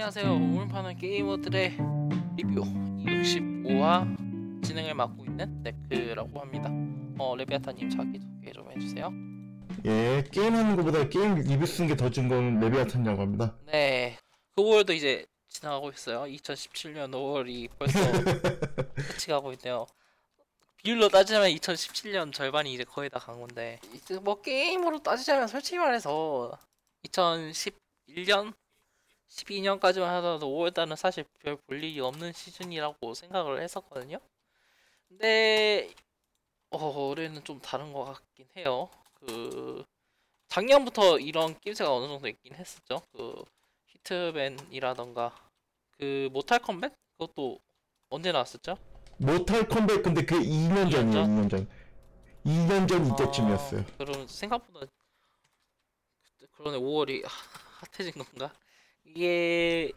안녕하세요. 오늘 파는 게이머들의 리뷰 265화 진행을 맡고 있는 네크라고 합니다. 레비아타님 자기소개 좀 해주세요. 예, 게임하는 것보다 게임 리뷰 쓰는 게 더 즐거운 레비아타님이라고 합니다. 네, 5월도 이제 지나가고 있어요. 2017년 5월이 벌써 끝이 가고 있네요. 비율로 따지자면 2017년 절반이 이제 거의 다 간 건데, 뭐 게임으로 따지자면 솔직히 말해서 2011년 12년까지만 하더라도 5월달은 사실 별 볼 일이 없는 시즌이라고 생각을 했었거든요. 근데 올해는 좀 다른 것 같긴 해요. 작년부터 이런 낌새가 어느 정도 있긴 했었죠. 히트맨이라던가 모탈 컴뱃? 그것도 언제 나왔었죠? 모탈 컴뱃 근데 그게 2년 전이에요. 2년 전 이때쯤이었어요. 그럼 생각보다 그러네. 5월이 핫해진 건가? 이게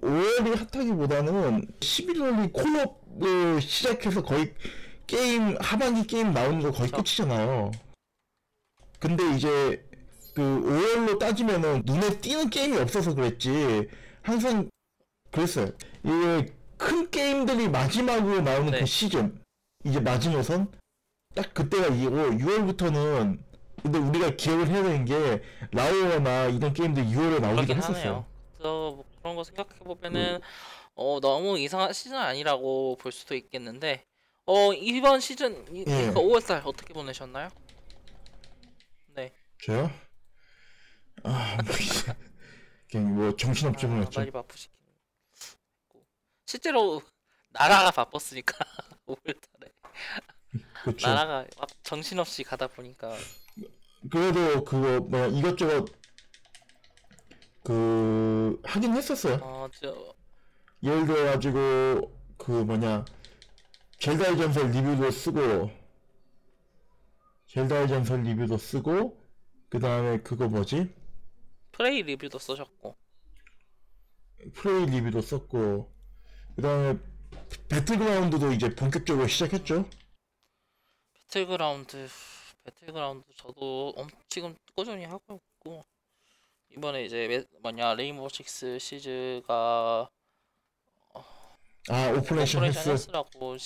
5월이 핫하기보다는 11월이 콜업을 시작해서 거의 게임 하반기 게임 나오는 거 거의 그렇죠. 끝이잖아요. 근데 이제 5월로 따지면은 눈에 띄는 게임이 없어서 그랬지 항상 그랬어요. 이게 큰 게임들이 마지막으로 나오는 네. 그 시즌 이제 마지노선 딱 그때가 이고 6월부터는 근데 우리가 기억을 해야 되는 게 라오어나 이런 게임들 6월에 나오기도 했었어요. 하네요. 그래서 뭐 그런 거 생각해 보면은 너무 이상한 시즌 아니라고 볼 수도 있겠는데 이번 시즌 그러니까 5월달 어떻게 보내셨나요? 네. 저요? 그냥 뭐 정신없지 보냈죠. 많이 바쁘시긴 했고 실제로 나라가 바빴으니까 5월달에 그렇죠. 나라가 정신없이 가다 보니까. 그래도 그거 뭐 이것저것 하긴 했었어요. 예를 들어 가지고 젤다의 전설 리뷰도 쓰고 그다음에 프레이 리뷰도 쓰셨고 그다음에 배틀그라운드도 이제 본격적으로 시작했죠. 배틀그라운드 저도 지금 꾸준히 하고 있고 이번에 이제 레인보우 식스 시즈가 오퍼레이션 헬스라고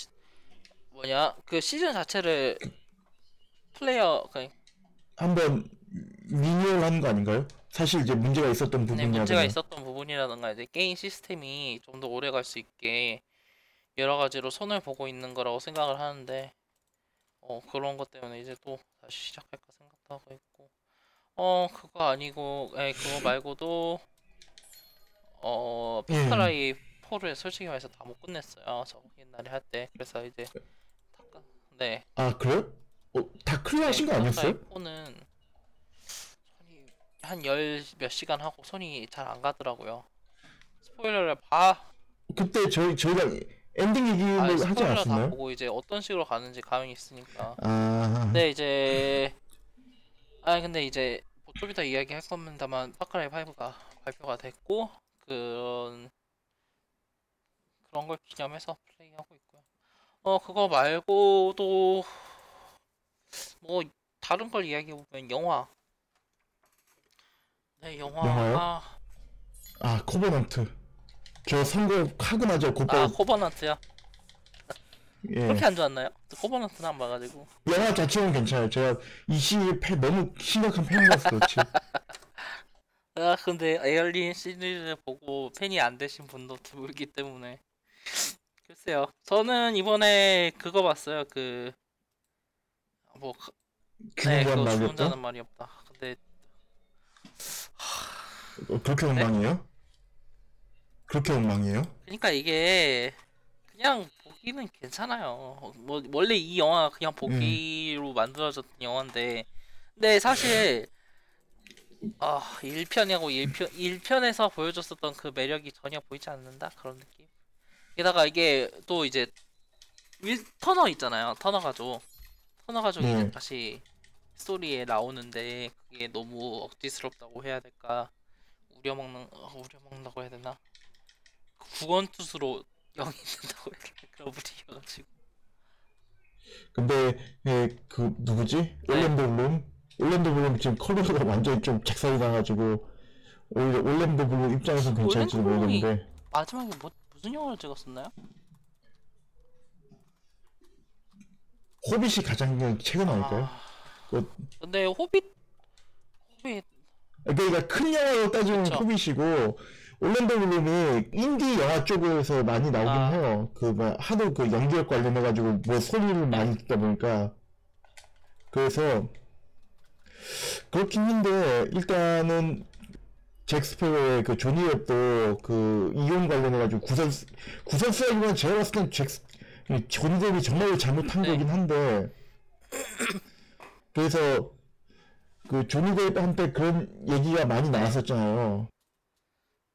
그 시즌 자체를 플레이어 한번 리뉴얼한 거 아닌가요? 사실 이제 문제가 있었던 부분이라든가 이제 게임 시스템이 좀 더 오래 갈 수 있게 여러 가지로 손을 보고 있는 거라고 생각을 하는데 그런 것 때문에 이제 또 다시 시작할까 생각도 하고 있고 그거 말고도 파크라이 4를 솔직히 말해서 다 못 끝냈어요. 저 옛날에 할 때. 그래서 이제 네. 아 그래요? 다 클리어 하신 거 아니었어요? 파크라이 4는 손이 한 열 몇 시간 하고 손이 잘 안 가더라고요. 스포일러를 봐. 그때 저희가 엔딩 얘기를 하지 않았나요? 스포일러 다 보고 이제 어떤 식으로 가는지 감이 있으니까. 근데 이제 좀 이따 이야기할 겁니다만 파크라이 5가 발표가 됐고 그런 걸 기념해서 플레이하고 있고요. 그거 말고도 뭐 다른 걸 이야기해 보면 영화. 네, 영화가 코버넌트. 저 선곡하고 나죠. 코버넌트요? 예. 그렇게 안 좋았나요? 코버넌트는 안 봐가지고. 영화 자체는 괜찮아요. 제가 이 시즌 너무 심각한 팬이라서 그렇지. 근데 에어린 시리즈를 보고 팬이 안 되신 분도 드물기 때문에. 글쎄요. 저는 이번에 그거 봤어요. 죽은 자는 말이 없다. 근데 그렇게 엉망이에요? 네? 그렇게 엉망이에요? 그러니까 이게 그냥 보기는 괜찮아요. 뭐 원래 이 영화가 그냥 보기로 만들어졌던 영화인데, 근데 사실 1편에서 보여줬었던 그 매력이 전혀 보이지 않는다 그런 느낌. 게다가 이게 또 이제 터너 있잖아요. 터너 가족이 이제 다시 스토리에 나오는데 그게 너무 억지스럽다고 해야 될까? 우려먹는다고 해야 되나? 구원투수로 영이 된다고 해야 될까? 그런 분위기여가지고. 근데 올랜도 블룸 지금 커리어가 완전히 좀 작살이 나가지고 오히려 올랜도 블룸 입장에서 괜찮을지도 모르겠는데. 마지막에 무슨 영화를 찍었었나요? 호빗이 가장 최근 아닐까요? 근데 호빗 그러니까 큰 영화로 따지면 그쵸. 호빗이고 올랜도 블룸이 인디 영화 쪽에서 많이 나오긴 해요. 그 막 하도 그 연기력 관련해가지고 뭐 소리를 많이 듣다 보니까 그래서 그렇긴 한데 일단은 잭 스페로의 그 조니 웹도 그 이혼 관련해가지고 구설 쓰기만 제가 봤을 땐 조니 웹이 정말 잘못한 거긴 한데 그래서 그 조니 웹 한때 그런 얘기가 많이 나왔었잖아요.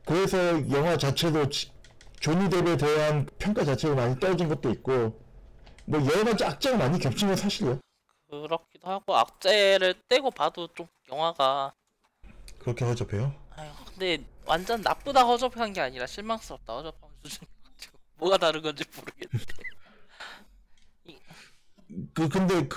그래서 영화 자체도 조니 웹에 대한 평가 자체가 많이 떨어진 것도 있고 뭐 여러 가지 악재가 많이 겹친 건 사실이에요. 그렇기도 하고 악재를 떼고 봐도 좀 영화가 그렇게 허접해요? 아유, 근데 완전 나쁘다 허접한 게 아니라 실망스럽다 허접한 수준이어가지고 뭐가 다른 건지 모르겠는데. 근데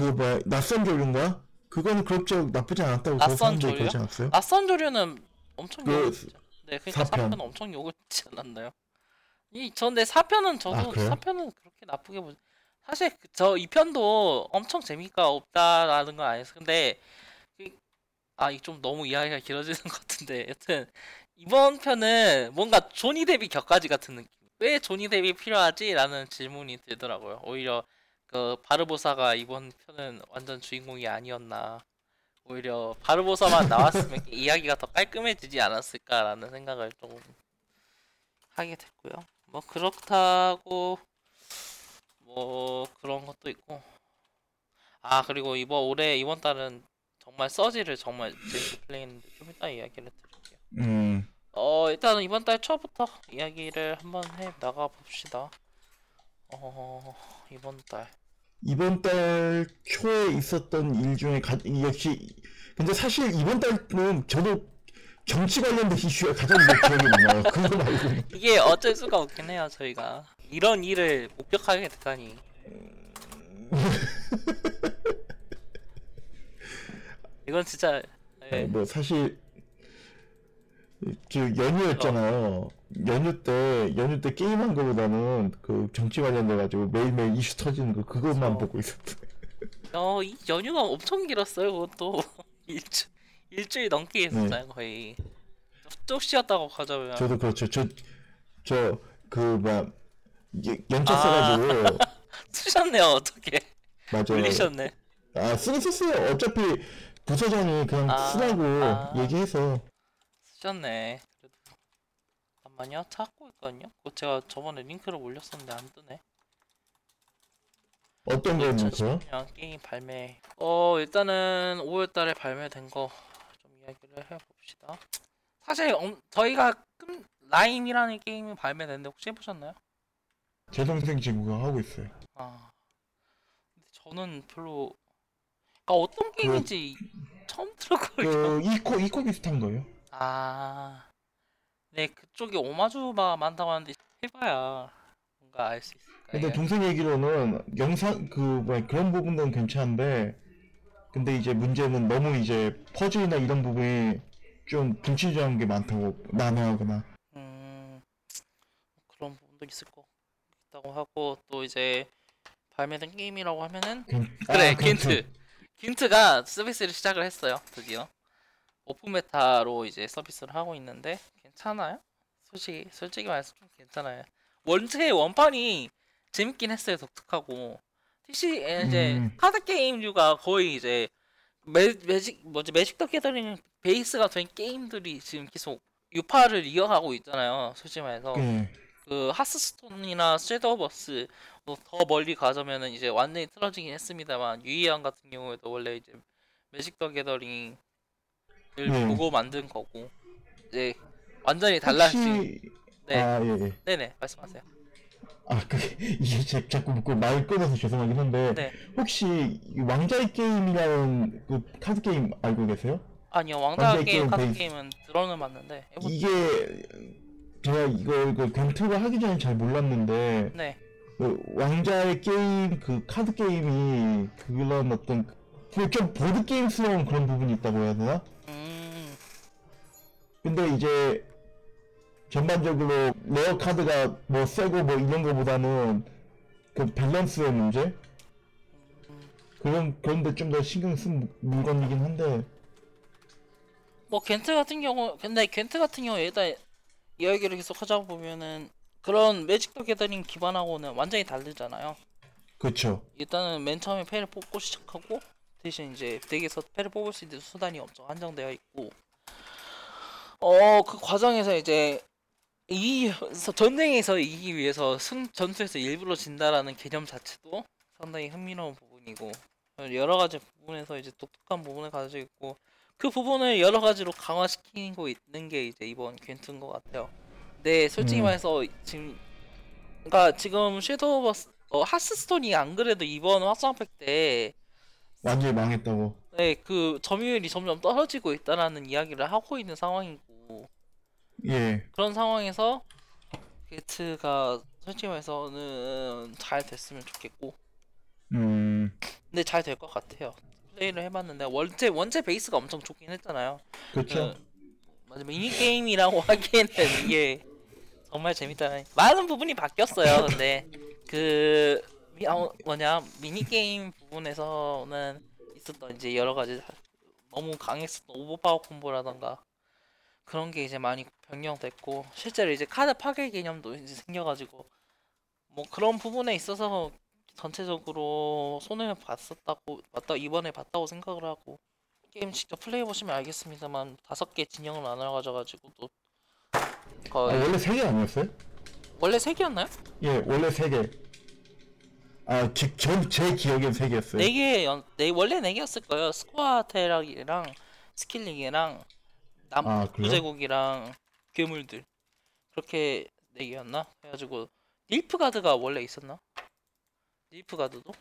낯선 조류인가? 그건 그렇게 나쁘지 않았다고 낯선 조류 그러지 않았어요? 낯선 조류는 엄청 욕했죠. 네, 그러니까 4편은 엄청 욕했지 않았나요? 근데 4편은 저도 4편은 그렇게 나쁘게 보지. 사실 저 2편도 엄청 재미가 없다라는 건 아니었어요. 근데 이게 좀 너무 이야기가 길어지는 것 같은데 여튼 이번 편은 뭔가 조니 데뷔 격가지 같은 느낌. 왜 조니 데뷔 필요하지? 라는 질문이 들더라고요. 오히려 그 바르보사가 이번 편은 완전 주인공이 아니었나. 오히려 바르보사만 나왔으면 이야기가 더 깔끔해지지 않았을까라는 생각을 조금 하게 됐고요. 뭐 그렇다고 그런 것도 있고 그리고 이번 달은 정말 서지를 정말 재밌게 플레이했는데 좀 이따 이야기를 드릴게요. 일단은 이번 달 초부터 이야기를 한번 해 나가 봅시다. 이번 달 초에 있었던 일 중에 역시 근데 사실 이번 달은 저도 정치 관련된 이슈가 가장 기억이 남아요. 그거 말고 이게 어쩔 수가 없긴 해요. 저희가 이런 일을 목격하게 됐다니. 이건 진짜 사실 연휴였잖아요. 연휴 때 게임한 거보다는 그 정치 관련돼가지고 매일매일 이슈 터지는 거 그것만 보고 있었어요. 이 연휴가 엄청 길었어요. 그것도 일주일 넘게 있었잖아요. 네. 거의 쭉 쉬었다고 가자면. 저도 그렇죠. 연차 써가지고 쓰셨네요. 어떻게 맞아요. 밀리셨네. 쓰긴 썼어요. 어차피 부서장이 그냥 쓰라고 얘기해서 쓰셨네. 그래도 잠만요. 찾고 있거든요. 제가 저번에 링크를 올렸었는데 안 뜨네. 어떤 게 있는지요? 게임 발매. 일단은 5월달에 발매된 거 좀 이야기를 해봅시다. 사실 저희가 라임이라는 게임이 발매됐는데 혹시 해보셨나요? 제 동생 친구가 하고 있어요. 근데 저는 별로 어떤 게임인지 처음 들었거든요. 이코 비슷한 거예요. 네 그쪽에 오마주바 많다고 하는데 해봐야 뭔가 알 수 있을까요? 근데 동생 얘기로는 영상 그런 부분은 괜찮은데 근데 이제 문제는 너무 이제 퍼즐이나 이런 부분이 좀 불친절한 게 많다고 난해하거나 그런 부분도 있을 거. 하고 또 이제 발매된 게임이라고 하면은 긴트가 서비스를 시작을 했어요. 드디어 오픈메타로 이제 서비스를 하고 있는데 괜찮아요? 솔직히 말해서 좀 괜찮아요. 원체 원판이 재밌긴 했어요. 독특하고 특히 이제 카드 게임류가 거의 이제 매직 더 게더링 베이스가 된 게임들이 지금 계속 유파를 이어가고 있잖아요. 솔직히 말해서 그 하스스톤이나 섀도우버스 더 멀리 가자면은 이제 완전히 틀어지긴 했습니다만 유희왕 같은 경우에도 원래 이제 매직 더 게더링을 보고 만든 거고 이제 완전히 달라진. 네네 말씀하세요. 이게 자꾸 묻고 말 끊어서 죄송하긴 한데 네. 혹시 왕자의 게임이라는 그 카드 게임 알고 계세요? 아니요 왕자의 게임 카드 게임은 들어는 봤는데 이게 제가 이거 검토를 하기 전에 잘 몰랐는데 네. 왕자의 게임 그 카드 게임이 그런 어떤 좀 보드 게임스러운 그런 부분이 있다고 해야 되나? 근데 이제 전반적으로 레어 카드가 뭐 세고 뭐 이런 거보다는 그 밸런스의 문제? 그런데 좀 더 신경 쓴 물건이긴 한데. 뭐 겐트 같은 경우 얘다 이야기를 계속 하자 보면은 그런 매직 더 게더링 기반하고는 완전히 다르잖아요. 그렇죠. 일단은 맨 처음에 패를 뽑고 시작하고 대신 이제 덱에서 패를 뽑을 수 있는 수단이 엄청 한정되어 있고, 그 과정에서 이제 전쟁에서 이기기 위해서 전투에서 일부러 진다라는 개념 자체도 상당히 흥미로운 부분이고, 여러 가지 부분에서 이제 독특한 부분을 가지고 있고, 그 부분을 여러 가지로 강화시키고 있는 게 이제 이번 겐트인 것 같아요. 네, 솔직히 말해서 지금 섀도우버스 하스스톤이 안 그래도 이번 확장팩 때 완전히 망했다고. 네, 그 점유율이 점점 떨어지고 있다라는 이야기를 하고 있는 상황이고. 예. 그런 상황에서 게트가 솔직히 말해서는 잘 됐으면 좋겠고. 근데 잘 될 것 같아요. 플레이를 해봤는데 원체 베이스가 엄청 좋긴 했잖아요. 그렇죠. 맞아, 미니게임이라고 하기에는 이게 정말 재밌다는 많은 부분이 바뀌었어요. 근데 그 미니게임 부분에서는 있었던 이제 여러가지 너무 강했었던 오버파워 콤보라던가 그런 게 이제 많이 변경됐고, 실제로 이제 카드 파괴 개념도 이제 생겨가지고 뭐 그런 부분에 있어서 전체적으로 손해를 이번에 봤다고 생각을 하고, 게임 직접 플레이 보시면 알겠습니다만 5개 진영을 나눠 가져가지고 또 거의 원래 3개 아니었어요? 원래 3개였나요? 예, 원래 3개. 아, 제 기억엔 3개였어요. 4개, 원래 4개였을 거예요. 스쿼테락이랑 스킬링이랑 남부제국이랑 괴물들 그렇게 4개였나? 그래가지고 닐프 가드가 원래 있었나? 닐프 가드도?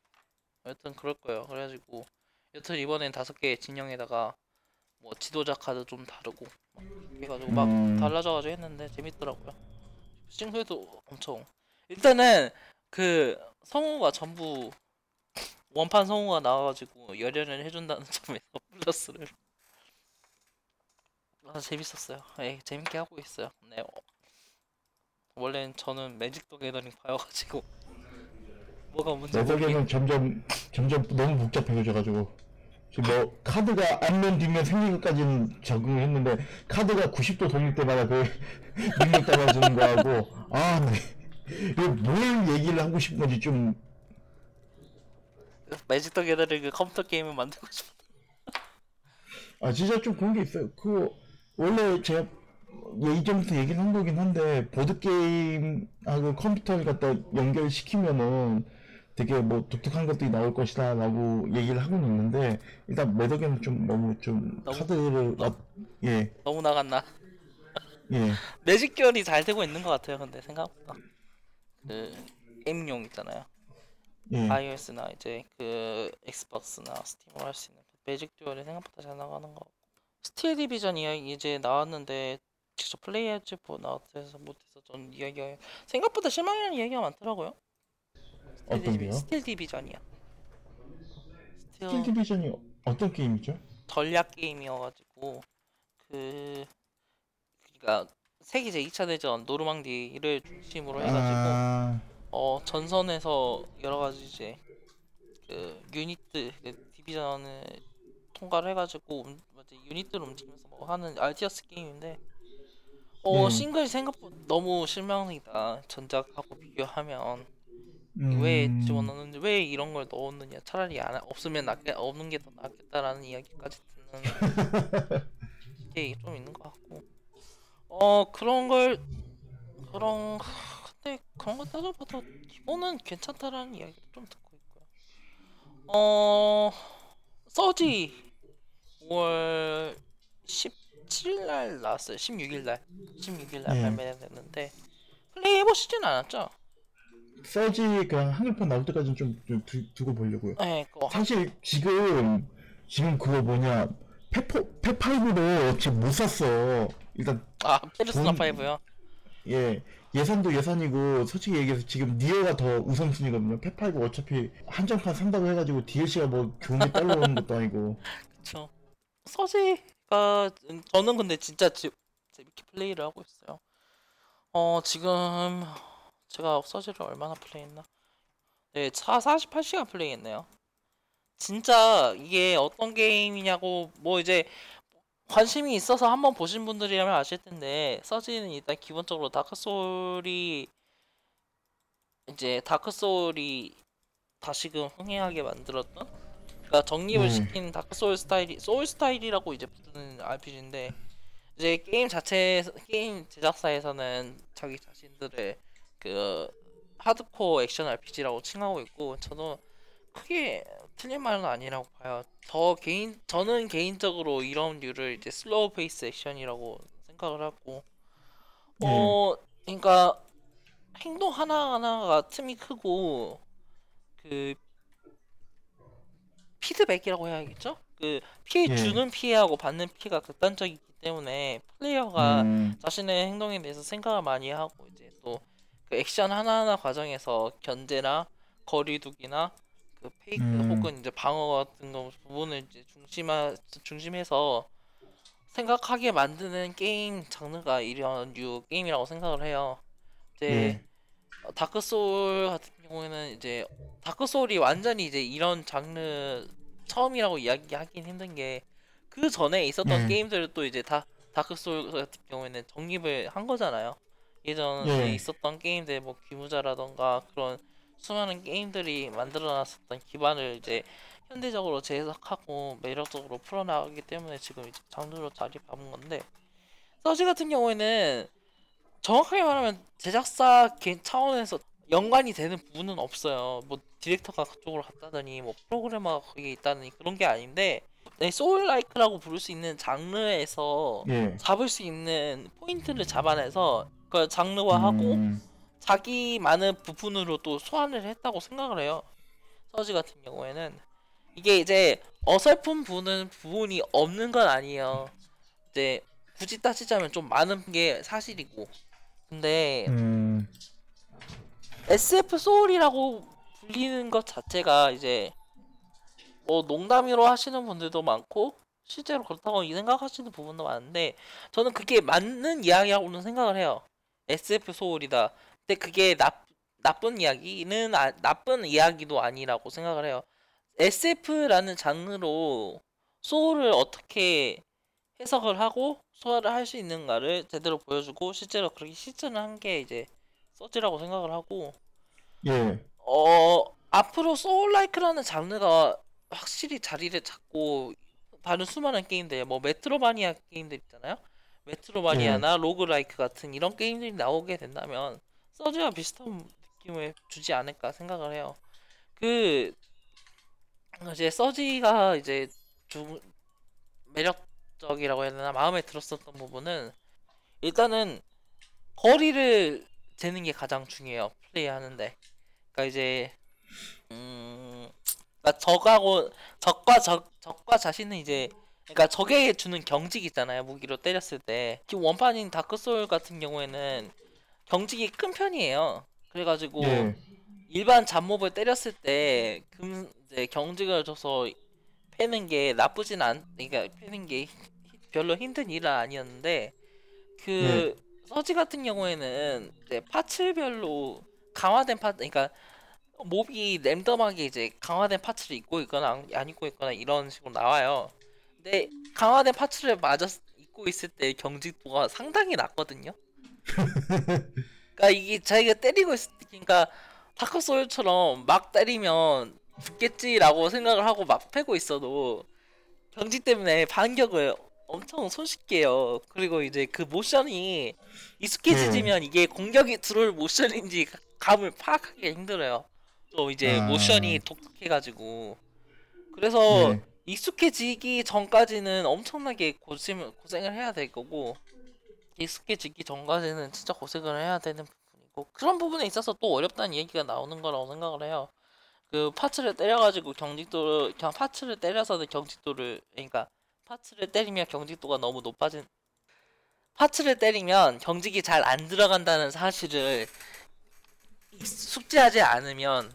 여튼 그럴 거예요. 그래가지고 여튼 이번엔 5개의 진영에다가 뭐 지도자 카드 좀 다르고 해가지고 막 달라져가지고 했는데 재밌더라고요. 친구들도 엄청, 일단은 그 성우가 전부 원판 성우가 나와가지고 열연을 해준다는 점에서 플러스를. 아, 재밌었어요. 예, 재밌게 하고 있어요. 네, 원래는 저는 매직 더 게더링 봐가지고 뭐가 문제야? 매직은 점점 너무 복잡해져가지고 지금 뭐 카드가 앞면 뒷면 생긴 것까지는 적응했는데 카드가 90도 돌릴 때마다 그 뒷면 따라주는 거 하고, 아, 이거 뭘 얘기를 하고 싶은 건지 좀. 매직 더 게더링 그 컴퓨터 게임을 만들고 싶었다. 아, 진짜 좀 그런 게 있어요. 그 원래 제가 예전부터 얘기를 한 거긴 한데 보드 게임하고 컴퓨터를 갖다 연결시키면은 되게 뭐 독특한 것들이 나올 것이다 라고 얘기를 하고는 있는데, 일단 매덕에는 좀 너무 카드를 너무 나갔나? 예. 매직결이 잘 되고 있는 것 같아요. 근데 생각보다 그 게임용 있잖아요. 예. iOS나 이제 그 엑스박스나 스팀으로 할 수 있는 매직 듀얼이 생각보다 잘 나가는 것 같고, 스틸 디비전 이야기 이제 나왔는데 직접 플레이할지 못해서 전 이야기가 생각보다 실망이라는 이야기가 많더라고요. 어떤 게요? 스틸 디비전이야. 스틸 디비전이 어떤 게임이죠? 전략 게임이어가지고 그러니까 세계 제2차 대전 노르망디를 중심으로 해가지고 전선에서 여러 가지 이제 그 유닛들 디비전을 통과를 해가지고 유닛들 움직이면서 뭐 하는 RTS 게임인데, 싱글이 생각보다 너무 실망이다. 전작하고 비교하면. 왜 집어넣는지, 왜 이런 걸 넣었느냐, 차라리 없으면 없는 게 더 낫겠다라는 이야기까지 듣는 게 좀 있는 것 같고, 근데 그런 거 따져봐도 기본은 괜찮다라는 이야기도 좀 듣고 있고요. 서지 5월 17일날 나왔어요. 16일날 발매됐는데 플레이 해보시진 않았죠? 서지 그냥 한글판 나올 때까지는 좀 두고 보려고요. 네, 사실 지금 그거 뭐냐 페5로 지금 못 샀어. 일단 페르소나 5요? 예, 예산도 예산이고 솔직히 얘기해서 지금 니어가 더 우선순위거든요. 페5 어차피 한정판 산다고 해가지고 DLC가 뭐 좋은 게 따로 오는 것도 아니고. 그쵸. 서지가 저는 근데 진짜 재밌게 플레이를 하고 있어요. 지금 제가 서지를 얼마나 플레이했나? 네, 48시간 플레이했네요. 진짜 이게 어떤 게임이냐고 뭐 이제 관심이 있어서 한번 보신 분들이라면 아실 텐데, 서지는 일단 기본적으로 다크 소울이 다시금 흥행하게 만들었던, 그러니까 정립을 시킨 다크 소울 스타일이, 소울 스타일이라고 이제 붙는 RPG인데, 이제 게임 자체, 게임 제작사에서는 자기 자신들의 그 하드코어 액션 RPG라고 칭하고 있고, 저도 크게 틀린 말은 아니라고 봐요. 저는 개인적으로 이런 류를 이제 슬로우 페이스 액션이라고 생각을 하고, 그러니까 행동 하나하나가 틈이 크고, 그 피드백이라고 해야겠죠? 그 피해 주는 피해하고 받는 피해가 극단적이기 때문에 플레이어가 자신의 행동에 대해서 생각을 많이 하고, 이제 또 그 액션 하나하나 과정에서 견제나 거리두기나 그 페이크 혹은 이제 방어 같은 거 부분을 이제 중심해서 생각하게 만드는 게임 장르가 이런 류 게임이라고 생각을 해요. 이제 다크 소울 같은 경우에는 이제 다크 소울이 완전히 이제 이런 장르 처음이라고 이야기하긴 힘든 게, 그 전에 있었던 게임들을 또 이제 다 다크 소울 같은 경우에는 정립을 한 거잖아요. 예전에 있었던 게임들 뭐 귀무자라던가 그런 수많은 게임들이 만들어놨었던 기반을 이제 현대적으로 재해석하고 매력적으로 풀어나가기 때문에 지금 이제 장르로 자리 잡은 건데, 서지 같은 경우에는 정확하게 말하면 제작사 차원에서 연관이 되는 부분은 없어요. 뭐 디렉터가 그쪽으로 갔다더니 뭐 프로그래머가 거기에 있다더니 그런 게 아닌데, 소울라이크라고 부를 수 있는 장르에서 잡을 수 있는 포인트를 잡아내서 그 장르화하고 자기만의 부분으로 또 소환을 했다고 생각을 해요. 서지 같은 경우에는 이게 이제 어설픈 부분이 없는 건 아니에요. 이제 굳이 따지자면 좀 많은 게 사실이고, 근데 SF 소울이라고 불리는 것 자체가 이제 뭐 농담으로 하시는 분들도 많고 실제로 그렇다고 생각하시는 부분도 많은데, 저는 그게 맞는 이야기라고는 생각을 해요. SF 소울이다. 근데 그게 나쁜 이야기도 아니라고 생각을 해요. SF라는 장르로 소울을 어떻게 해석을 하고 소화를 할 수 있는가를 제대로 보여주고 실제로 그렇게 실천을 한 게 이제 서지라고 생각을 하고, 앞으로 소울라이크라는 장르가 확실히 자리를 잡고 다른 수많은 게임들, 뭐 메트로바니아 게임들 있잖아요. 메트로바니아나 로그라이크 같은 이런 게임들이 나오게 된다면 서지와 비슷한 느낌을 주지 않을까 생각을 해요. 그 이제 서지가 이제 좀 매력적이라고 해야 되나, 마음에 들었었던 부분은 일단은 거리를 재는 게 가장 중요해요, 플레이하는데. 그러니까 이제 그러니까 적과 자신은 이제, 그러니까 적에게 주는 경직 있잖아요, 무기로 때렸을 때. 특히 원판인 다크 소울 같은 경우에는 경직이 큰 편이에요. 그래가지고 일반 잡몹을 때렸을 때 이제 경직을 줘서 패는 게 나쁘진 않, 그러니까 패는 게 별로 힘든 일은 아니었는데, 그 서지 같은 경우에는 이제 파츠별로 강화된 파츠, 그러니까 몹이 랜덤하게 이제 강화된 파츠를 입고 있거나 안 입고 있거나 이런 식으로 나와요. 근데 강화된 파츠를 입고 있을 때 경직도가 상당히 낮거든요. 그러니까 이게 자기가 때리고 있을 때, 그러니까 다크 소울처럼 막 때리면 죽겠지라고 생각을 하고 막 패고 있어도 경직 때문에 반격을 엄청 손쉽게 해요. 그리고 이제 그 모션이 익숙해지면 이게 공격이 들어올 모션인지 감을 파악하기 힘들어요. 또 이제 모션이 독특해가지고. 그래서 익숙해지기 전까지는 엄청나게 고생을 해야 될 거고, 익숙해지기 전까지는 진짜 고생을 해야 되는 부분이고, 그런 부분에 있어서 또 어렵다는 얘기가 나오는 거라고 생각을 해요. 그 파츠를 때려가지고 경직도를, 그냥 파츠를 때려서는 경직도를, 그러니까 파츠를 때리면 경직도가 너무 높아진, 파츠를 때리면 경직이 잘 안 들어간다는 사실을 숙지하지 않으면,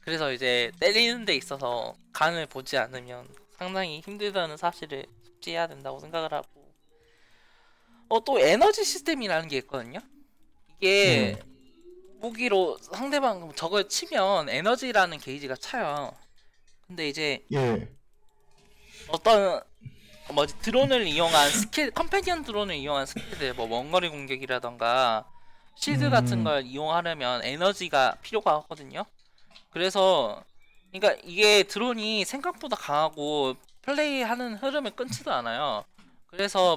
그래서 이제 때리는 데 있어서 간을 보지 않으면 상당히 힘들다는 사실을 숙지해야 된다고 생각을 하고, 또 에너지 시스템이라는 게 있거든요. 이게 무기로 상대방 저걸 치면 에너지라는 게이지가 차요. 근데 이제 어떤 드론을 이용한 스킬, 컴패니언 드론을 이용한 스킬들, 뭐 원거리 공격이라던가 실드 같은 걸 이용하려면 에너지가 필요가 하거든요. 그래서 그러니까 이게 드론이 생각보다 강하고 플레이하는 흐름을 끊지도 않아요. 그래서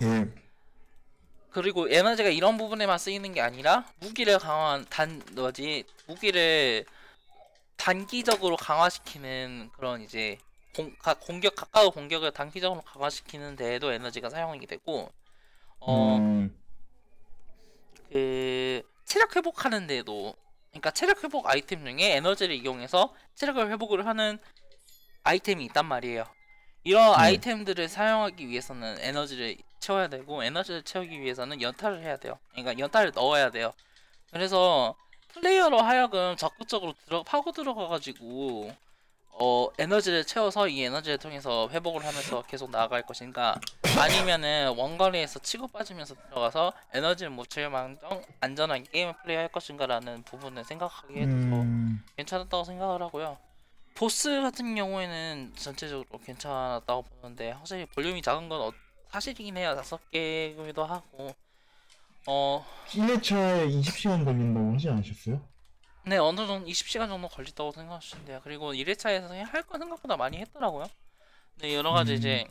그리고 에너지가 이런 부분에만 쓰이는 게 아니라 무기를 강화한 무기를 단기적으로 강화시키는 그런 이제 가까운 공격을 단기적으로 강화시키는 데에도 에너지가 사용이 되고, 그 체력 회복하는 데도, 그러니까 체력 회복 아이템 중에 에너지를 이용해서 체력을 회복을 하는 아이템이 있단 말이에요. 이런 아이템들을 사용하기 위해서는 에너지를 채워야 되고, 에너지를 채우기 위해서는 연타를 해야 돼요. 그러니까 연타를 넣어야 돼요. 그래서 플레이어로 하여금 적극적으로 파고 들어가가지고 에너지를 채워서 이 에너지를 통해서 회복을 하면서 계속 나아갈 것인가, 아니면은 원거리에서 치고 빠지면서 들어가서 에너지를 못 채울만큼 안전한 게임을 플레이할 것인가라는 부분을 생각하게 해도 괜찮았다고 생각을 하고요. 보스 같은 경우에는 전체적으로 괜찮았다고 보는데, 확실히 볼륨이 작은 건 사실이긴 해요. 5개이기도 하고. 1회차에 20시간 걸린다고 하지 않으셨어요? 네, 어느 정도 20시간 정도 걸린다고 생각하시는데요. 그리고 1회차에서 할 건 생각보다 많이 했더라고요. 근데 여러 가지 이제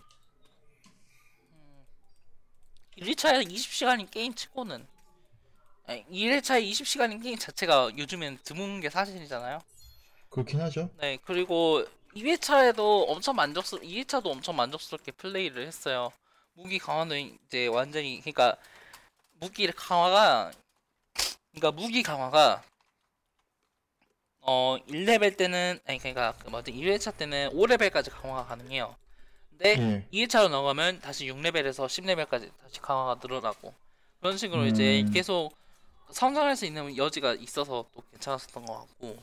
1회차에 20시간인 게임 치고는, 아니, 1회차에 20시간인 게임 자체가 요즘엔 드문 게 사실이잖아요. 그렇긴 하죠. 네, 그리고 2회차에도 2회차도 엄청 만족스럽게 플레이를 했어요. 무기 강화는 이제 완전히, 그러니까 무기 강화가 1레벨 때는, 아니 그러니까 1회차 때는 5레벨까지 강화가 가능해요. 근데 2회차로 넘어가면 다시 6레벨에서 10레벨까지 다시 강화가 늘어나고, 그런 식으로 이제 계속 성장할 수 있는 여지가 있어서 또 괜찮았었던 것 같고.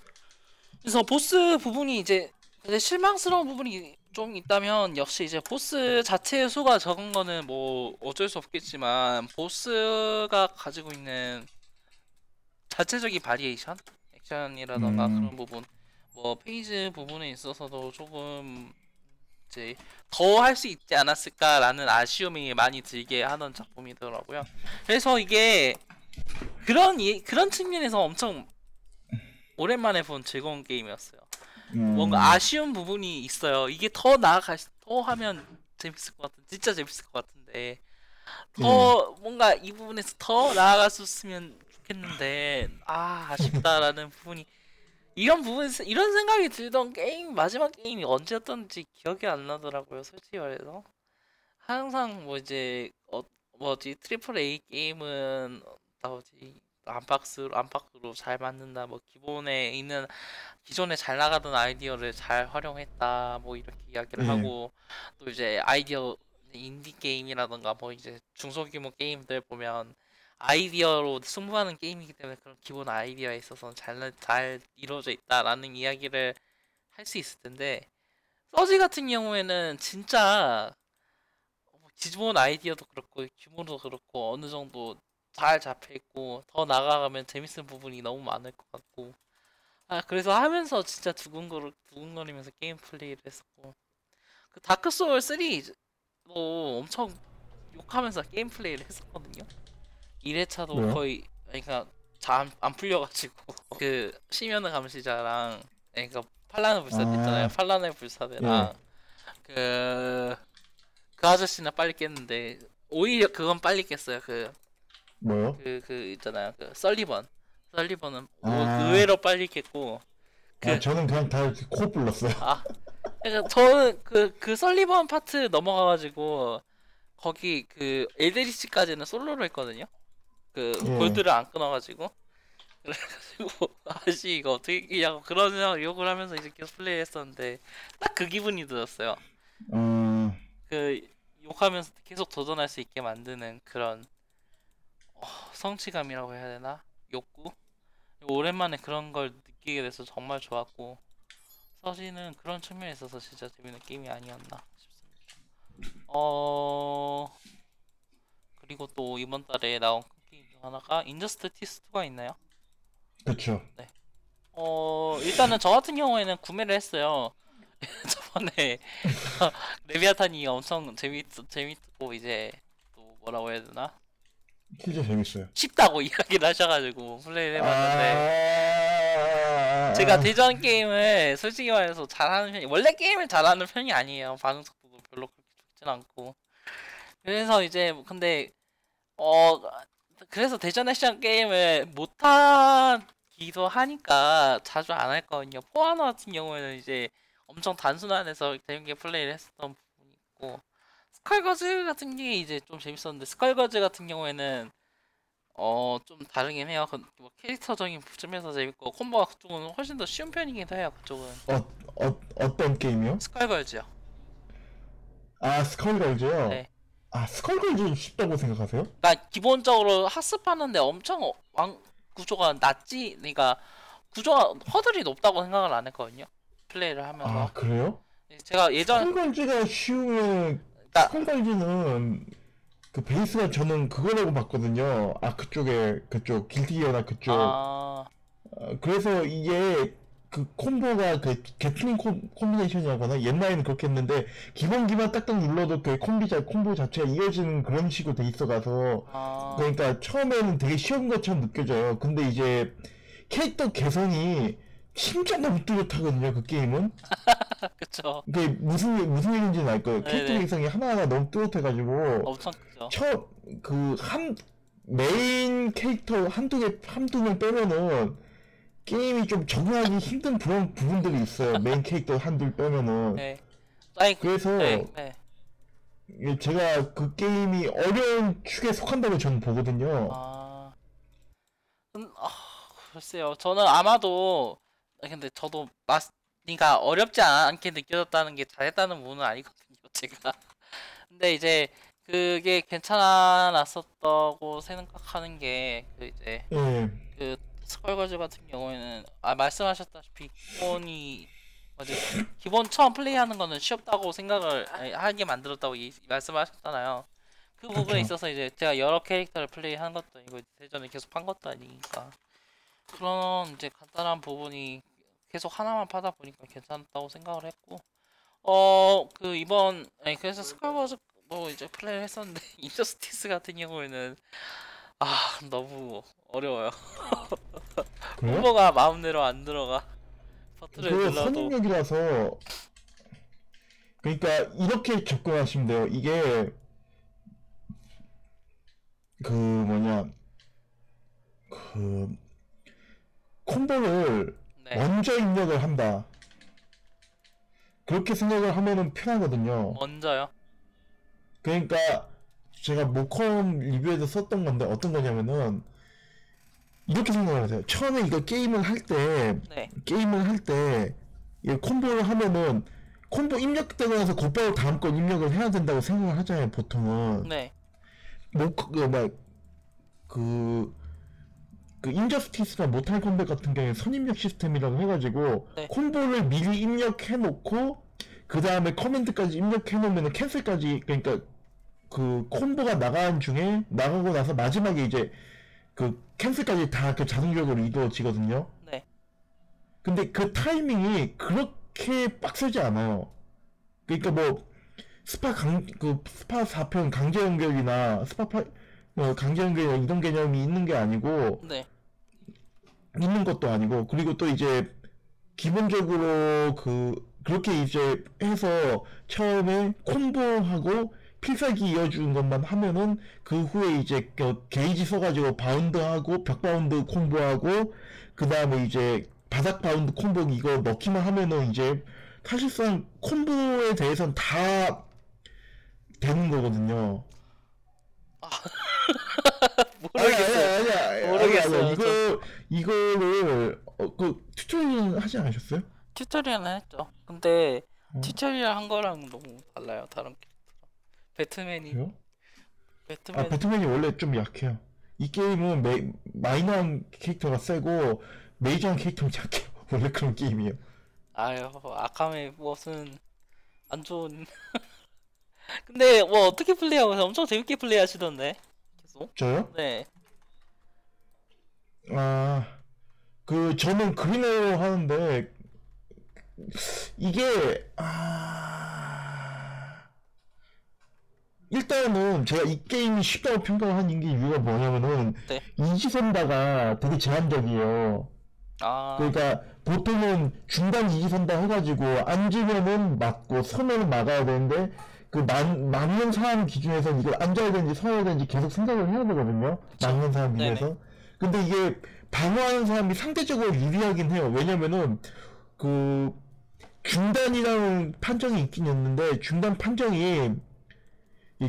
그래서 보스 부분이 이제 실망스러운 부분이 좀 있다면, 역시 이제 보스 자체의 수가 적은 거는 뭐 어쩔 수 없겠지만, 보스가 가지고 있는 자체적인 바리에이션? 액션이라던가 그런 부분, 뭐 페이지 부분에 있어서도 조금 이제 더 할 수 있지 않았을까라는 아쉬움이 많이 들게 하는 작품이더라고요. 그래서 이게 그런 측면에서 엄청 오랜만에 본 즐거운 게임이었어요. 뭔가 아쉬운 부분이 있어요. 이게 더 하면 재밌을 것 같은, 진짜 재밌을 것 같은데, 더 뭔가 이 부분에서 더 나아갔었으면 좋겠는데, 아쉽다라는 부분이, 이런 부분, 이런 생각이 들던 게임, 마지막 게임이 언제였던지 기억이 안 나더라고요, 솔직히 말해서. 항상 뭐 이제 트리플 A 게임은 안팎으로 잘 만든다, 뭐 기본에 있는 기존에 잘 나가던 아이디어를 잘 활용했다, 뭐 이렇게 이야기를 하고, 또 이제 아이디어 인디 게임이라던가 뭐 이제 중소규모 게임들 보면 아이디어로 승부하는 게임이기 때문에 그런 기본 아이디어에 있어서는 잘 이루어져 있다라는 이야기를 할 수 있을 텐데, 서지 같은 경우에는 진짜 기본 아이디어도 그렇고 규모도 그렇고 어느 정도 잘 잡혀있고, 더 나가가면 재밌는 부분이 너무 많을 것 같고, 그래서 하면서 진짜 두근거리면서 게임 플레이를 했었고, 그 다크 소울 3도 엄청 욕하면서 게임 플레이를 했었거든요. 1회차도 뭐요? 거의, 그러니까 잠 안 풀려가지고 그 심연의 감시자랑, 그러니까 팔란의 불사대 있잖아요. 팔란의 불사대랑 그 아저씨는 빨리 깼는데, 오히려 그건 빨리 깼어요. 뭐요? 있잖아요. 썰리번은 의외로 빨리 깼고, 저는 그냥 다 이렇게 코 불렀어요. 그러니까 저는 그 썰리번 파트 넘어가가지고 거기 엘데리치까지는 솔로로 했거든요. 골드를 안 끊어가지고, 그래가지고 아씨 이거 어떻게 이기냐고 그런 욕을 하면서 이제 계속 플레이했었는데, 딱 그 기분이 들었어요. 욕하면서 계속 도전할 수 있게 만드는 그런 성취감이라고 해야 되나? 욕구? 오랜만에 그런 걸 느끼게 돼서 정말 좋았고, 서지는 그런 측면에 있어서 진짜 재밌는 게임이 아니었나 싶습니다. 그리고 또 이번 달에 나온 게임 중 하나가 인저스티스 2가 있나요? 그렇죠. 네. 일단은 저 같은 경우에는 구매를 했어요. 저번에 레비아탄이 엄청 재밌고 이제 또 뭐라고 해야 되나? 진짜 재밌어요. 쉽다고 이야기를 하셔가지고 플레이를 해봤는데 제가 대전 게임을 솔직히 말해서 잘하는 편이 원래 게임을 잘하는 편이 아니에요. 반응 속도도 별로 그렇게 좋진 않고 그래서 이제 근데 그래서 대전 액션 게임을 못하기도 하니까 자주 안 할 거거든요. 포아노 같은 경우에는 이제 엄청 단순한 데서 재밌게 플레이를 했었던 부분이 있고 스컬걸즈 같은 게 이제 좀 재밌었는데 스컬걸즈 같은 경우에는 좀 다르긴 해요. 뭐 캐릭터적인 부분에서 재밌고 콤보가 그쪽은 훨씬 더 쉬운 편이기도 해요. 그쪽은 어떤 게임이요? 스컬걸즈요. 아 스컬걸즈요? 네. 아 스컬걸즈 쉽다고 생각하세요? 그러니까 기본적으로 학습하는데 엄청 구조가 낮지, 그러니까 구조가 허들이 높다고 생각을 안 했거든요. 플레이를 하면서. 아 그래요? 제가 예전 스컬걸즈가 쉬우면 스컬걸즈는 그 베이스가 저는 그거라고 봤거든요. 아 그쪽 길티 기어나 그쪽. 아 그래서 이게 그 콤보가 그 게틀링 콤비네이션이라거나 옛날에는 그렇게 했는데 기본기만 딱딱 눌러도 그 콤보 자체가 이어지는 그런 식으로 돼 있어가서 그러니까 처음에는 되게 쉬운 것처럼 느껴져요. 근데 이제 캐릭터 개선이 진짜 너무 뚜렷하거든요, 그 게임은. 그쵸. 그게 무슨 얘기인지는 알 거예요. 캐릭터 개성이 하나하나 너무 뚜렷해가지고. 엄청 크죠. 메인 캐릭터 한두 명 빼면은 게임이 좀 적응하기 힘든 그런 부분들이 있어요. 메인 캐릭터 한둘 빼면은. 네. 그래서. 네. 제가 그 게임이 어려운 축에 속한다고 저는 보거든요. 글쎄요. 저는 아마도 근데 저도 그러니까 어렵지 않게 느껴졌다는 게 잘했다는 부분은 아니거든요, 제가. 근데 이제 그게 괜찮았었다고 생각하는 게 그 스컬걸즈 같은 경우에는 말씀하셨다시피 기본 처음 플레이하는 거는 쉽다고 생각을 하게 만들었다고 말씀하셨잖아요. 그 부분에 있어서 이제 제가 여러 캐릭터를 플레이한 것도 아니고 대전을 계속 한 것도 아니니까 그런 이제 간단한 부분이 계속 하나만 파다 보니까 괜찮다고 생각을 했고 그래서 스컬버즈도 이제 플레이를 했었는데 인저스티스 같은 경우에는 너무 어려워요. 콤보가 마음대로 안 들어가. 버튼을 눌러도 선입력이라서. 그러니까 이렇게 접근하시면 돼요. 이게 콤보를 먼저 입력을 한다. 그렇게 생각을 하면은 편하거든요. 먼저요? 그러니까 제가 모컴 리뷰에서 썼던 건데 어떤 거냐면은 이렇게 생각을 하세요. 처음에 이거 게임을 할 때 이 콤보를 하면은 콤보 입력되고 나서 곧바로 다음 건 입력을 해야 된다고 생각을 하잖아요, 보통은. 네. 인저스티스나 모탈 컴뱃 같은 경우에 선입력 시스템이라고 해가지고 콤보를 미리 입력해놓고 그 다음에 커맨드까지 입력해놓으면 캔슬까지, 그러니까 그 콤보가 나가고 나서 마지막에 이제 그 캔슬까지 다 그 자동적으로 이루어지거든요. 네. 근데 그 타이밍이 그렇게 빡세지 않아요. 그러니까 뭐 스파 4편 강제 연결이나 스파 8 강제 연결 이런 개념이 있는 게 아니고 있는 것도 아니고, 그리고 또 이제 기본적으로 그렇게 이제 해서 처음에 콤보하고 필살기 이어주는 것만 하면은 그 후에 이제 게이지 써가지고 바운드하고 벽바운드 콤보하고 그 다음에 이제 바닥 바운드 콤보 이거 넣기만 하면은 이제 사실상 콤보에 대해서는 다 되는 거거든요. 모르겠어요. 이거를 튜토리얼 하지 않으셨어요? 튜토리얼은 했죠. 근데 튜토리얼 한 거랑 너무 달라요, 다른 캐릭터. 배트맨이 원래 좀 약해요. 이 게임은 마이너한 캐릭터가 세고 메이저한 캐릭터는 약해요. 원래 그런 게임이에요. 아캄의 무엇은 안 좋은. 근데 뭐 어떻게 플레이하고 엄청 재밌게 플레이하시던데. 저요? 네. 아, 그 저는 그린 애로우 하는데 이게 일단은 제가 이 게임이 쉽다고 평가하는 게 이유가 뭐냐면은 네. 이지선다가 되게 제한적이에요. 아. 그러니까 보통은 중간 이지선다 해가지고 앉으면은 맞고 서면은 막아야 되는데 그 맞는 사람 기준에서 이걸 앉아야 되는지 서야 되는지 계속 생각을 해야 되거든요. 맞는 사람 기준에서. 근데 이게 방어하는 사람이 상대적으로 유리하긴 해요. 왜냐면은 그 중단이라는 판정이 있긴 있는데 중단 판정이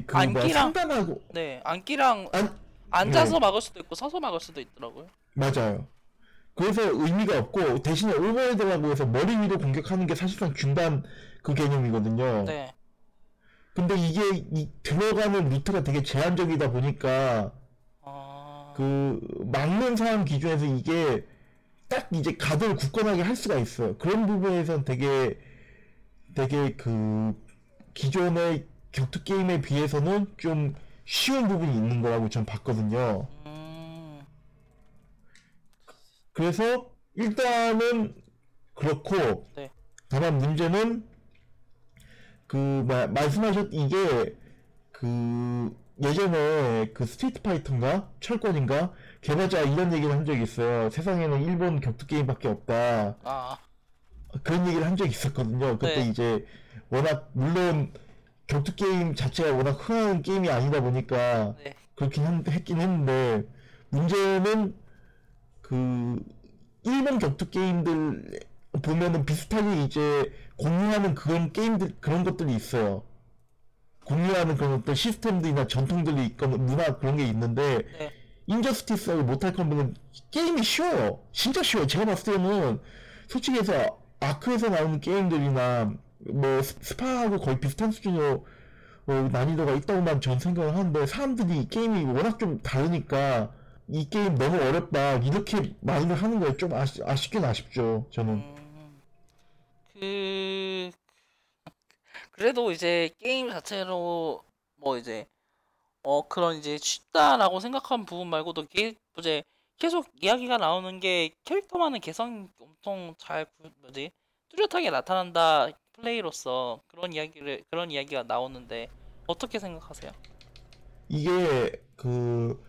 그 안기랑 상단하고 네 안기랑 앉아서 네. 막을 수도 있고 서서 막을 수도 있더라고요. 맞아요. 그래서 의미가 없고 대신에 오버헤드라고 해서 머리 위로 공격하는 게 사실상 중단 그 개념이거든요. 네. 근데 이게 들어가는 루트가 되게 제한적이다 보니까 그 막는 사람 기준에서 이게 딱 이제 가드를 굳건하게 할 수가 있어요. 그런 부분에선 되게 그 기존의 격투 게임에 비해서는 좀 쉬운 부분이 있는 거라고 전 봤거든요. 그래서 일단은 그렇고 네. 다만 문제는 그 말씀하셨 이게 그 예전에 그 스트리트 파이터인가 철권인가 개발자 이런 얘기를 한 적이 있어요. 세상에는 일본 격투 게임밖에 없다. 그런 얘기를 한 적이 있었거든요. 그때 네. 이제 워낙 물론 격투 게임 자체가 워낙 흔한 게임이 아니다 보니까 네. 그렇긴 했긴 했는데 문제는 그 일본 격투 게임들 보면은 비슷하게 이제 공유하는 그런 게임들 그런 것들이 있어요. 공유하는 그런 어떤 시스템들이나 전통들이 있거나 문화 그런 게 있는데 네. 인저스티스하고 모탈 컴뱃은 게임이 쉬워요. 진짜 쉬워요. 제가 봤을 때는 솔직히 해서 아크에서 나오는 게임들이나 뭐 스파하고 거의 비슷한 수준으로 난이도가 있다고만 전 생각을 하는데 사람들이 게임이 워낙 좀 다르니까 이 게임 너무 어렵다 이렇게 말을 하는 거예요. 좀 아쉽긴 아쉽죠. 저는 그래도 이제 게임 자체로 뭐 이제 그런 이제 쉽다라고 생각한 부분 말고도 이제 계속 이야기가 나오는 게 캐릭터만의 개성이 엄청 잘 뚜렷하게 나타난다 플레이로서 그런 이야기가 나오는데 어떻게 생각하세요? 이게 그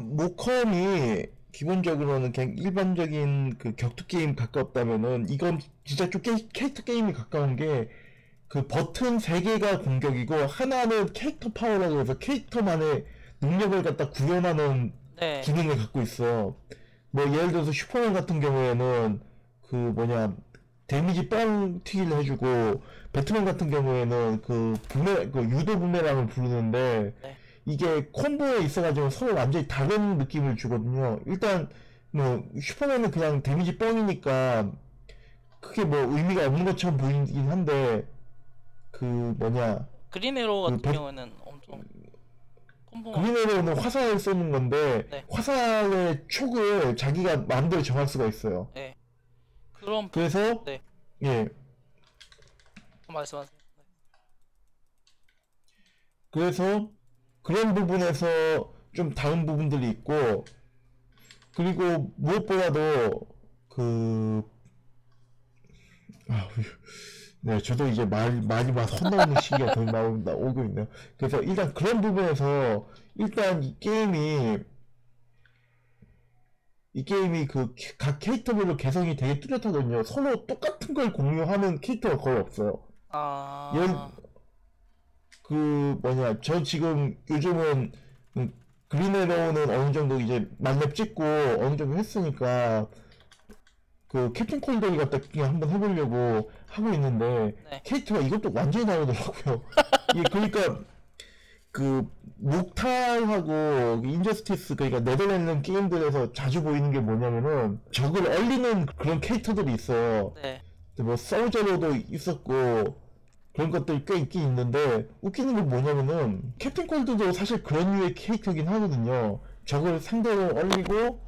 모컴이 기본적으로는 그냥 일반적인 그 격투 게임 가깝다면은 이건 진짜 좀 캐릭터 게임이 가까운 게 그 버튼 3개가 공격이고 하나는 캐릭터 파워라고 해서 캐릭터만의 능력을 갖다 구현하는 네. 기능을 갖고 있어. 뭐 예를 들어서 슈퍼맨 같은 경우에는 그 데미지 빵 튀기를 해주고 배트맨 같은 경우에는 그 유도 부메랑을 부르는데 네. 이게 콤보에 있어가지고 서로 완전히 다른 느낌을 주거든요. 일단 뭐 슈퍼맨은 그냥 데미지 뻥이니까 크게 뭐 의미가 없는 것처럼 보이긴 한데 그린 애로우 같은 경우에는 엄청 콤보. 그린 애로우는 화살을 쏘는 건데 네. 화살의 촉을 자기가 마음대로 정할 수가 있어요. 네. 그래서 네. 예. 말씀하세요. 그래서 그런 부분에서 좀 다른 부분들이 있고, 그리고 무엇보다도, 네, 저도 이제 말이 막 헛나오는 시기가 더 오고 있네요. 그래서 일단 그런 부분에서, 일단 이 게임이 그 각 캐릭터별로 개성이 되게 뚜렷하거든요. 서로 똑같은 걸 공유하는 캐릭터가 거의 없어요. 저 지금 요즘은 그린 애로우는 어느 정도 이제 만렙 찍고 어느 정도 했으니까 그 캡틴 콜더를 갖다 그냥 한번 해보려고 하고 있는데 네. 캐릭터가 이것도 완전히 나오더라고요. 예, 그러니까 그 목탈하고 인저스티스 그러니까 네덜란드 게임들에서 자주 보이는 게 뭐냐면은 적을 얼리는 그런 캐릭터들이 있어요. 네. 뭐 서우제로도 있었고. 그런 것들이 꽤 있긴 있는데 웃기는 건 뭐냐면은 캡틴 콜드도 사실 그런 류의 캐릭터긴 하거든요. 적을 상대로 얼리고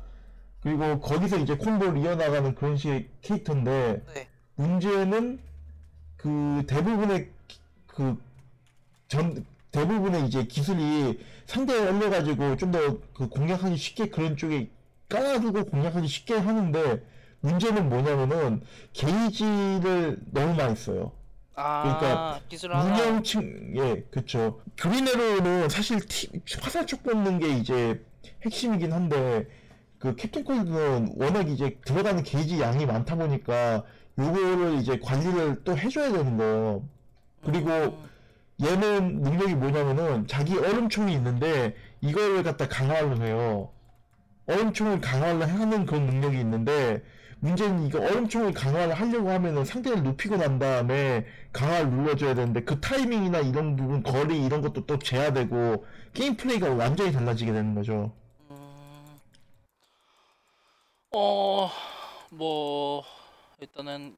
그리고 거기서 이제 콤보를 이어나가는 그런 식의 캐릭터인데 네. 문제는 그 대부분의 그 대부분의 이제 기술이 상대에 올려가지고 좀 더 그 공략하기 쉽게 그런 쪽에 깔아두고 공략하기 쉽게 하는데, 문제는 뭐냐면은 게이지를 너무 많이 써요. 아, 그러니까 운영층, 예, 그렇죠. 그린 애로우는 사실 화살촉 뽑는 게 이제 핵심이긴 한데, 그 캡틴 코드는 워낙 이제 들어가는 게이지 양이 많다 보니까 요거를 이제 관리를 또 해줘야 되는 거예요. 그리고 얘는 능력이 뭐냐면은 자기 얼음총이 있는데 이걸 갖다 강화를 해요. 얼음총을 강화를 하는 그런 능력이 있는데, 문제는 이거 얼음총을 강화를 하려고 하면은 상대를 눕히고 난 다음에 강화를 눌러줘야 되는데, 그 타이밍이나 이런 부분, 거리 이런 것도 또 제한되고 게임 플레이가 완전히 달라지게 되는 거죠. 뭐 일단은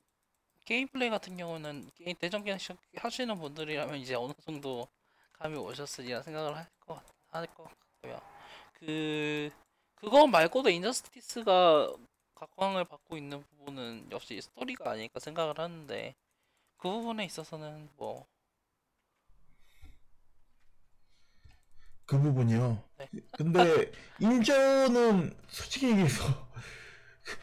게임 플레이 같은 경우는 게임 대전 게임 하시는 분들이라면 이제 어느 정도 감이 오셨으리라 생각을 할 것 같고요. 그거 말고도 인저스티스가 각광을 받고 있는 부분은 역시 스토리가 아닐까 생각을 하는데, 그 부분에 있어서는 뭐 그 부분이요. 네. 근데 인저는 솔직히 얘기해서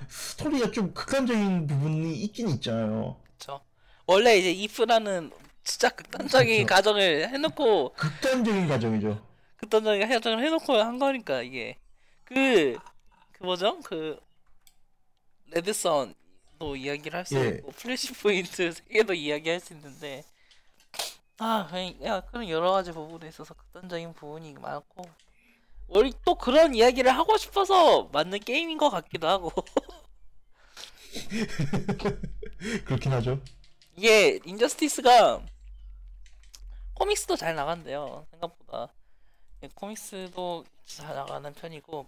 스토리가 좀 극단적인 부분이 있긴 있잖아요. 그렇죠. 원래 이제 이프라는 진짜 극단적인 그쵸. 가정을 해놓고 극단적인 가정이죠. 극단적인 가정을 해놓고 한 거니까 이게 그 뭐죠? 그 레드선도 이야기를 할 수 예. 있고 플래시 포인트 세계도 이야기할 수 있는데, 그런 여러 가지 부분에 있어서 극단적인 부분이 많고, 우리 또 그런 이야기를 하고 싶어서 만든 게임인 것 같기도 하고. 그렇긴 하죠. 이게 인저스티스가 코믹스도 잘 나간대요, 생각보다. 코믹스도 잘 나가는 편이고,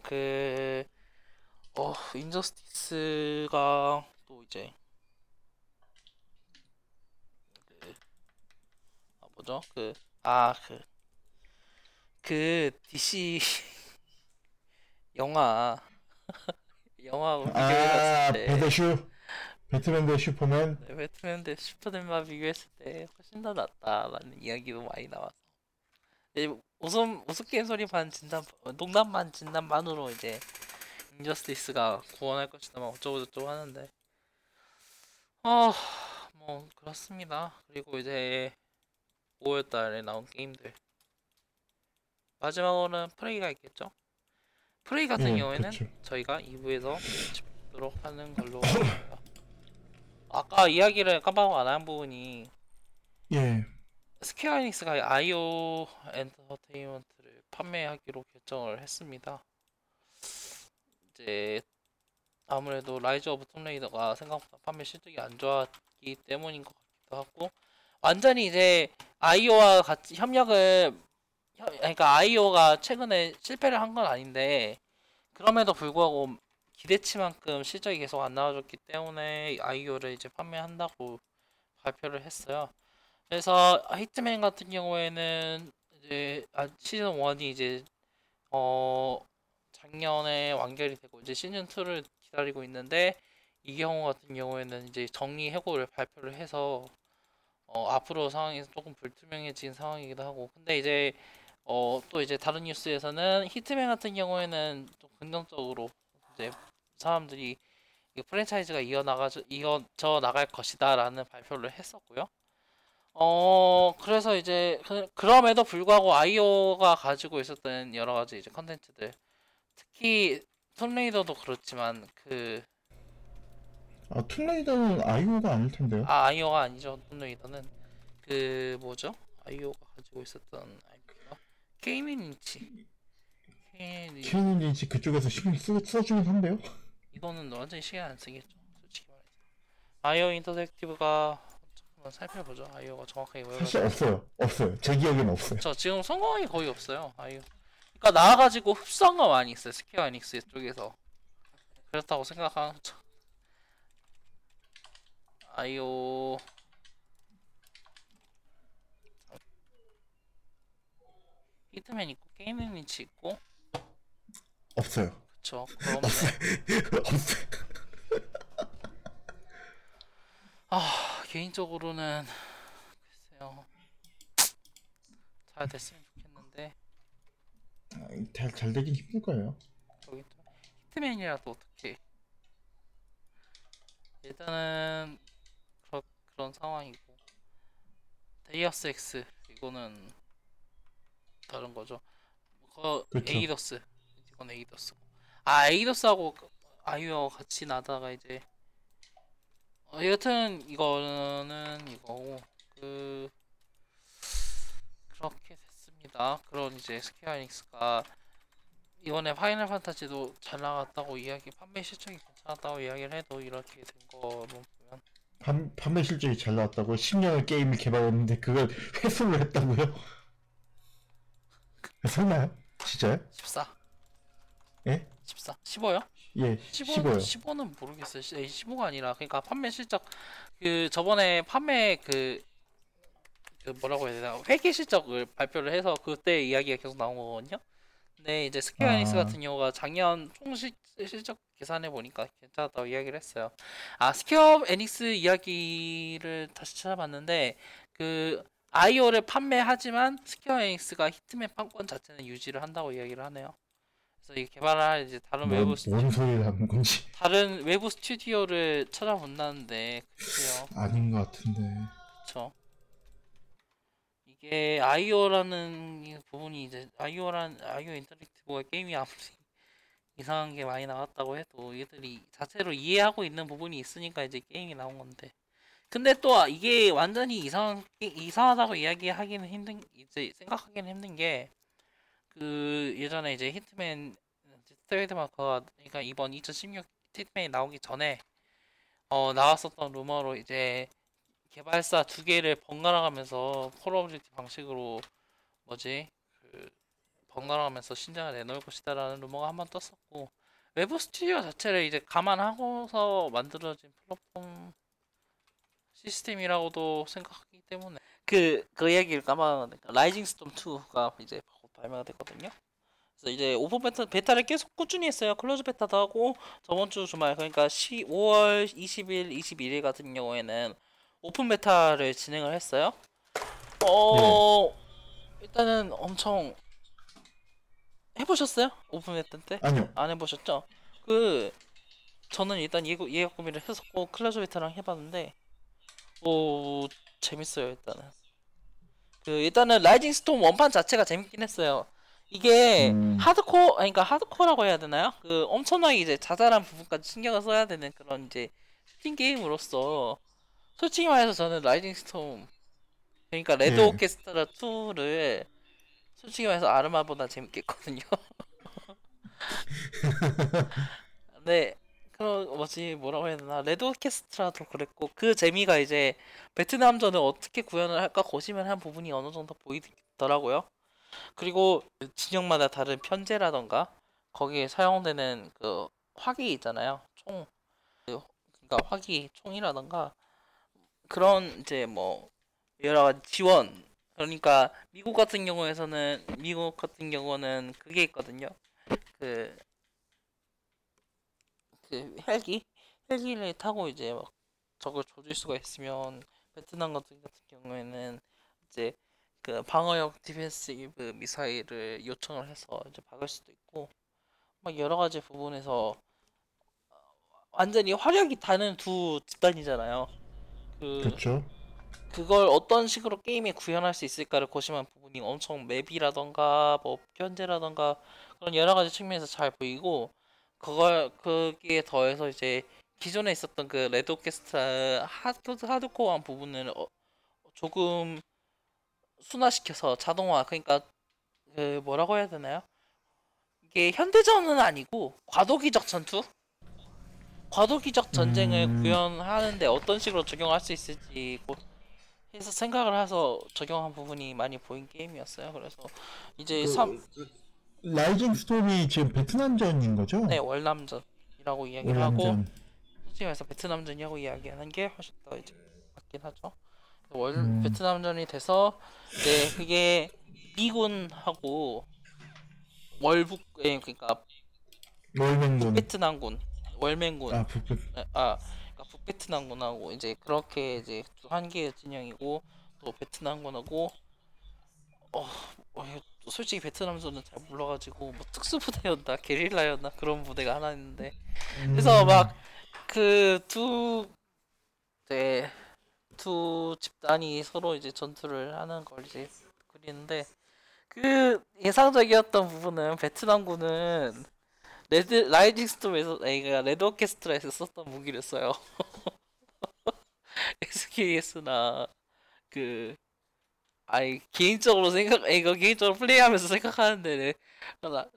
인저스티스가 또 이제 DC 영화하고 비교해봤을 때 배트맨 대 슈퍼맨? 네, 배트맨 대 슈퍼맨만 비교했을 때 훨씬 더 낫다라는 이야기도 많이 나와서, 이제 웃음 소리 반 진담, 농담 반 진담 반으로 이제 인저스티스가 구원할 것이다 막 어쩌고저쩌고 하는데, 뭐 그렇습니다. 그리고 이제 5월달에 나온 게임들 마지막으로는 프레이가 있겠죠. 프레이 같은 경우에는 그쵸. 저희가 2부에서 짚도록 하는 걸로 합니다. 아까 이야기를 깜빡 안 한 부분이 스퀘어 에닉스가 아이오 엔터테인먼트를 판매하기로 결정을 했습니다. 이제 아무래도 라이즈 오브 톰레이더가 생각보다 판매 실적이 안 좋았기 때문인 것 같기도 하고, 완전히 이제 아이오와 같이 그러니까 아이오가 최근에 실패를 한 건 아닌데, 그럼에도 불구하고 기대치만큼 실적이 계속 안 나와줬기 때문에 아이오를 이제 판매한다고 발표를 했어요. 그래서 히트맨 같은 경우에는 이제 시즌 1이 이제 작년에 완결이 되고 이제 시즌 2를 기다리고 있는데, 이 경우 같은 경우에는 이제 정리 해고를 발표를 해서 앞으로 상황이 조금 불투명해진 상황이기도 하고, 근데 이제 또 이제 다른 뉴스에서는 히트맨 같은 경우에는 좀 긍정적으로 이제 사람들이 이 프랜차이즈가 이어져 나갈 것이다라는 발표를 했었고요. 그래서 이제 그럼에도 불구하고 아이오가 가지고 있었던 여러 가지 이제 컨텐츠들, 특히 툼레이더도 그렇지만 툼레이더는 아이오가 아닐 텐데요. 아이오가 아니죠. 툼레이더는 아이오가 가지고 있었던 아이디어. 케인 앤 린치 그쪽에서 신경 써주긴 한데요. 이거는 완전히 시간 안 쓰겠죠, 솔직히 말해서. 아이오 인터랙티브가 잠깐만 살펴보죠. 아이오가 정확하게 왜 사실 없어요. 제 기억에는 없어요. 저 지금 성공이 거의 없어요, 아이오. 그러니까 나와가지고 흡수한 거 많이 있어요, 스퀘어 에닉스 쪽에서. 그렇다고 생각하는 거죠. 아이오 히트맨 있고 게임 앤 린치 있고 없어요. 그쵸, 그럼 없어요. 개인적으로는 글쎄요, 다 됐으면 좋겠는데 잘 되긴 힘들 거예요. 저기 또 히트맨이라도 어떻게 일단은 그런 상황이고 데이어스 엑스 이거는 다른 거죠. 그거 그렇죠. 에이더스 이건 에이더스. 아 에이더스하고 아이오 같이 나다가 이제 여튼 이거는 이거고 그렇게 됐습니다. 그런 이제 스퀘어 에닉스가 이번에 파이널 판타지도 잘 나갔다고 이야기, 판매 실적이 괜찮았다고 이야기를 해도 이렇게 된 거로 보면 판매 실적이 잘 나왔다고 10년을 게임을 개발했는데 그걸 회수를 했다고요? 설마요? 진짜요? 14. 예? 14. 15요? 예. 15요. 15는 모르겠어요. 15가 아니라 그러니까 판매 실적 그 저번에 판매 그 뭐라고 해야 되나 회계 실적을 발표를 해서 그때 이야기가 계속 나온 거거든요. 근데 이제 스퀘어 에닉스 같은 경우가 작년 총 실적 계산해 보니까 괜찮았다고 이야기를 했어요. 아 스퀘어 에닉스 이야기를 다시 찾아봤는데 그 아이오를 판매하지만 스퀘어 에닉스가 히트맨 판권 자체는 유지를 한다고 이야기를 하네요. 그래서 이 개발할 이제 다른 외부 다른 외부 스튜디오를 찾아본다는데 글쎄요. 아닌 것 같은데. 그렇죠. 이게 아이오라는 부분이 이제 아이오 인터랙티브가 게임이 아무리 이상한 게 많이 나왔다고 해도 얘들이 자체로 이해하고 있는 부분이 있으니까 이제 게임이 나온 건데. 근데 또 이게 완전히 이상하다고 이야기하기는 힘든 이제 생각하기는 힘든 게. 그 예전에 이제 히트맨 트레이드마크가 그러니까 이번 2016 히트맨이 나오기 전에 나왔었던 루머로 이제 개발사 두 개를 번갈아가면서 폴러블리티 방식으로 번갈아가면서 신작을 내놓을 것이다라는 루머가 한번 떴었고 외부 스튜디오 자체를 이제 감안하고서 만들어진 플랫폼 시스템이라고도 생각하기 때문에 그 얘기를 까먹었는데 라이징 스톰 2가 이제 발매가 됐거든요. 그래서 이제 오픈 베타를 계속 꾸준히 했어요. 클로즈 베타도 하고 저번 주 주말 그러니까 5월 20일, 21일 같은 경우에는 오픈 베타를 진행을 했어요. 일단은 엄청 해보셨어요? 오픈 베타 때? 아니요. 안 해보셨죠? 저는 일단 예약 구매를 했었고 클로즈 베타랑 해봤는데 재밌어요 일단은. 일단은 라이징 스톰 원판 자체가 재밌긴 했어요. 이게 하드코어라고 해야 되나요? 엄청나게 이제 자잘한 부분까지 신경을 써야 되는 그런 이제 슈팅 게임으로서 솔직히 말해서 저는 라이징 스톰 그러니까 레드 오케스트라 2를 솔직히 말해서 아르마보다 재밌겠거든요. 네. 그럼 뭐라고 해야 되나 레드 오케스트라도 그랬고 그 재미가 이제 베트남전을 어떻게 구현을 할까 고심을 한 부분이 어느 정도 보이더라고요. 그리고 진영마다 다른 편제라던가 거기에 사용되는 그 화기 있잖아요. 총 그러니까 화기 총이라던가 그런 이제 여러 가지 지원 그러니까 미국 같은 경우는 그게 있거든요. 헬기를 타고 이제 적을 조질 수가 있으면 베트남 같은 경우에는 이제 방어력 디펜시브 미사일을 요청을 해서 이제 박을 수도 있고 막 여러 가지 부분에서 완전히 화력이 다른 두 집단이잖아요. 그렇죠. 그걸 어떤 식으로 게임에 구현할 수 있을까를 고심한 부분이 엄청 맵이라던가 편제라던가 그런 여러 가지 측면에서 잘 보이고 거기에 더해서 이제 기존에 있었던 그 레드 오케스트라 하드코어한 부분을 조금 순화시켜서 자동화 그러니까 뭐라고 해야 되나요? 이게 현대전은 아니고 과도기적 전투? 과도기적 전쟁을 구현하는데 어떤 식으로 적용할 수 있을지 해서 생각을 해서 적용한 부분이 많이 보인 게임이었어요. 그래서 이제 라이징 스톰이 지금 베트남전인 거죠? 네, 월남전이라고 이야기를 하고 솔직히 말해서 베트남전이라고 이야기하는 게 훨씬 더 이제 맞긴 하죠. 베트남전이 돼서 이제 그게 미군하고 월북 그러니까 북베트남군하고 이제 그렇게 이제 한 개의 진영이고 또 베트남군하고 솔직히 베트남전은 잘 몰라가지고 뭐 특수부대였나 게릴라였나 그런 부대가 하나 있는데 그래서 막 그 두 집단이 서로 이제 전투를 하는 걸 이제 그리는데 그 예상적이었던 부분은 베트남군은 라이징 스톰에서 그러니까 레드 오케스트라에서 썼던 무기를 써요. SKS나 그 개인적으로 플레이하면서 생각하는데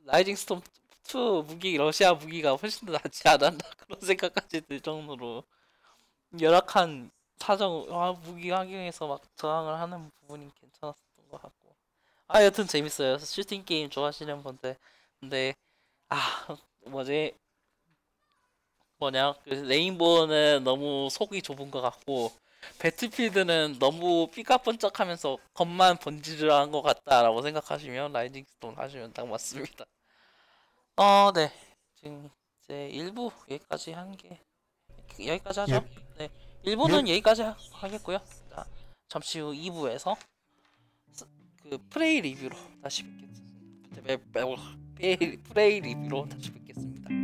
라이징 스톰 2 무기 러시아 무기가 훨씬 더 낫지 않았나 그런 생각까지 들 정도로 열악한 무기 환경에서 막 저항을 하는 부분이 괜찮았던 것 같고 여튼 재밌어요. 슈팅 게임 좋아하시는 분들 근데 그 레인보우는 너무 속이 좁은 것 같고 배틀필드는 너무 삐까뻔쩍하면서 겉만 번지르한 것 같다라고 생각하시면 라이징 스톤 하시면 딱 맞습니다. 네 지금 제 1부 여기까지 한 게 여기까지 하죠. 네 1부는 여기까지 하겠고요. 자, 잠시 후 2부에서 그 프레이 리뷰로 다시 뵙겠습니다. 프레이 리뷰로 다시 뵙겠습니다.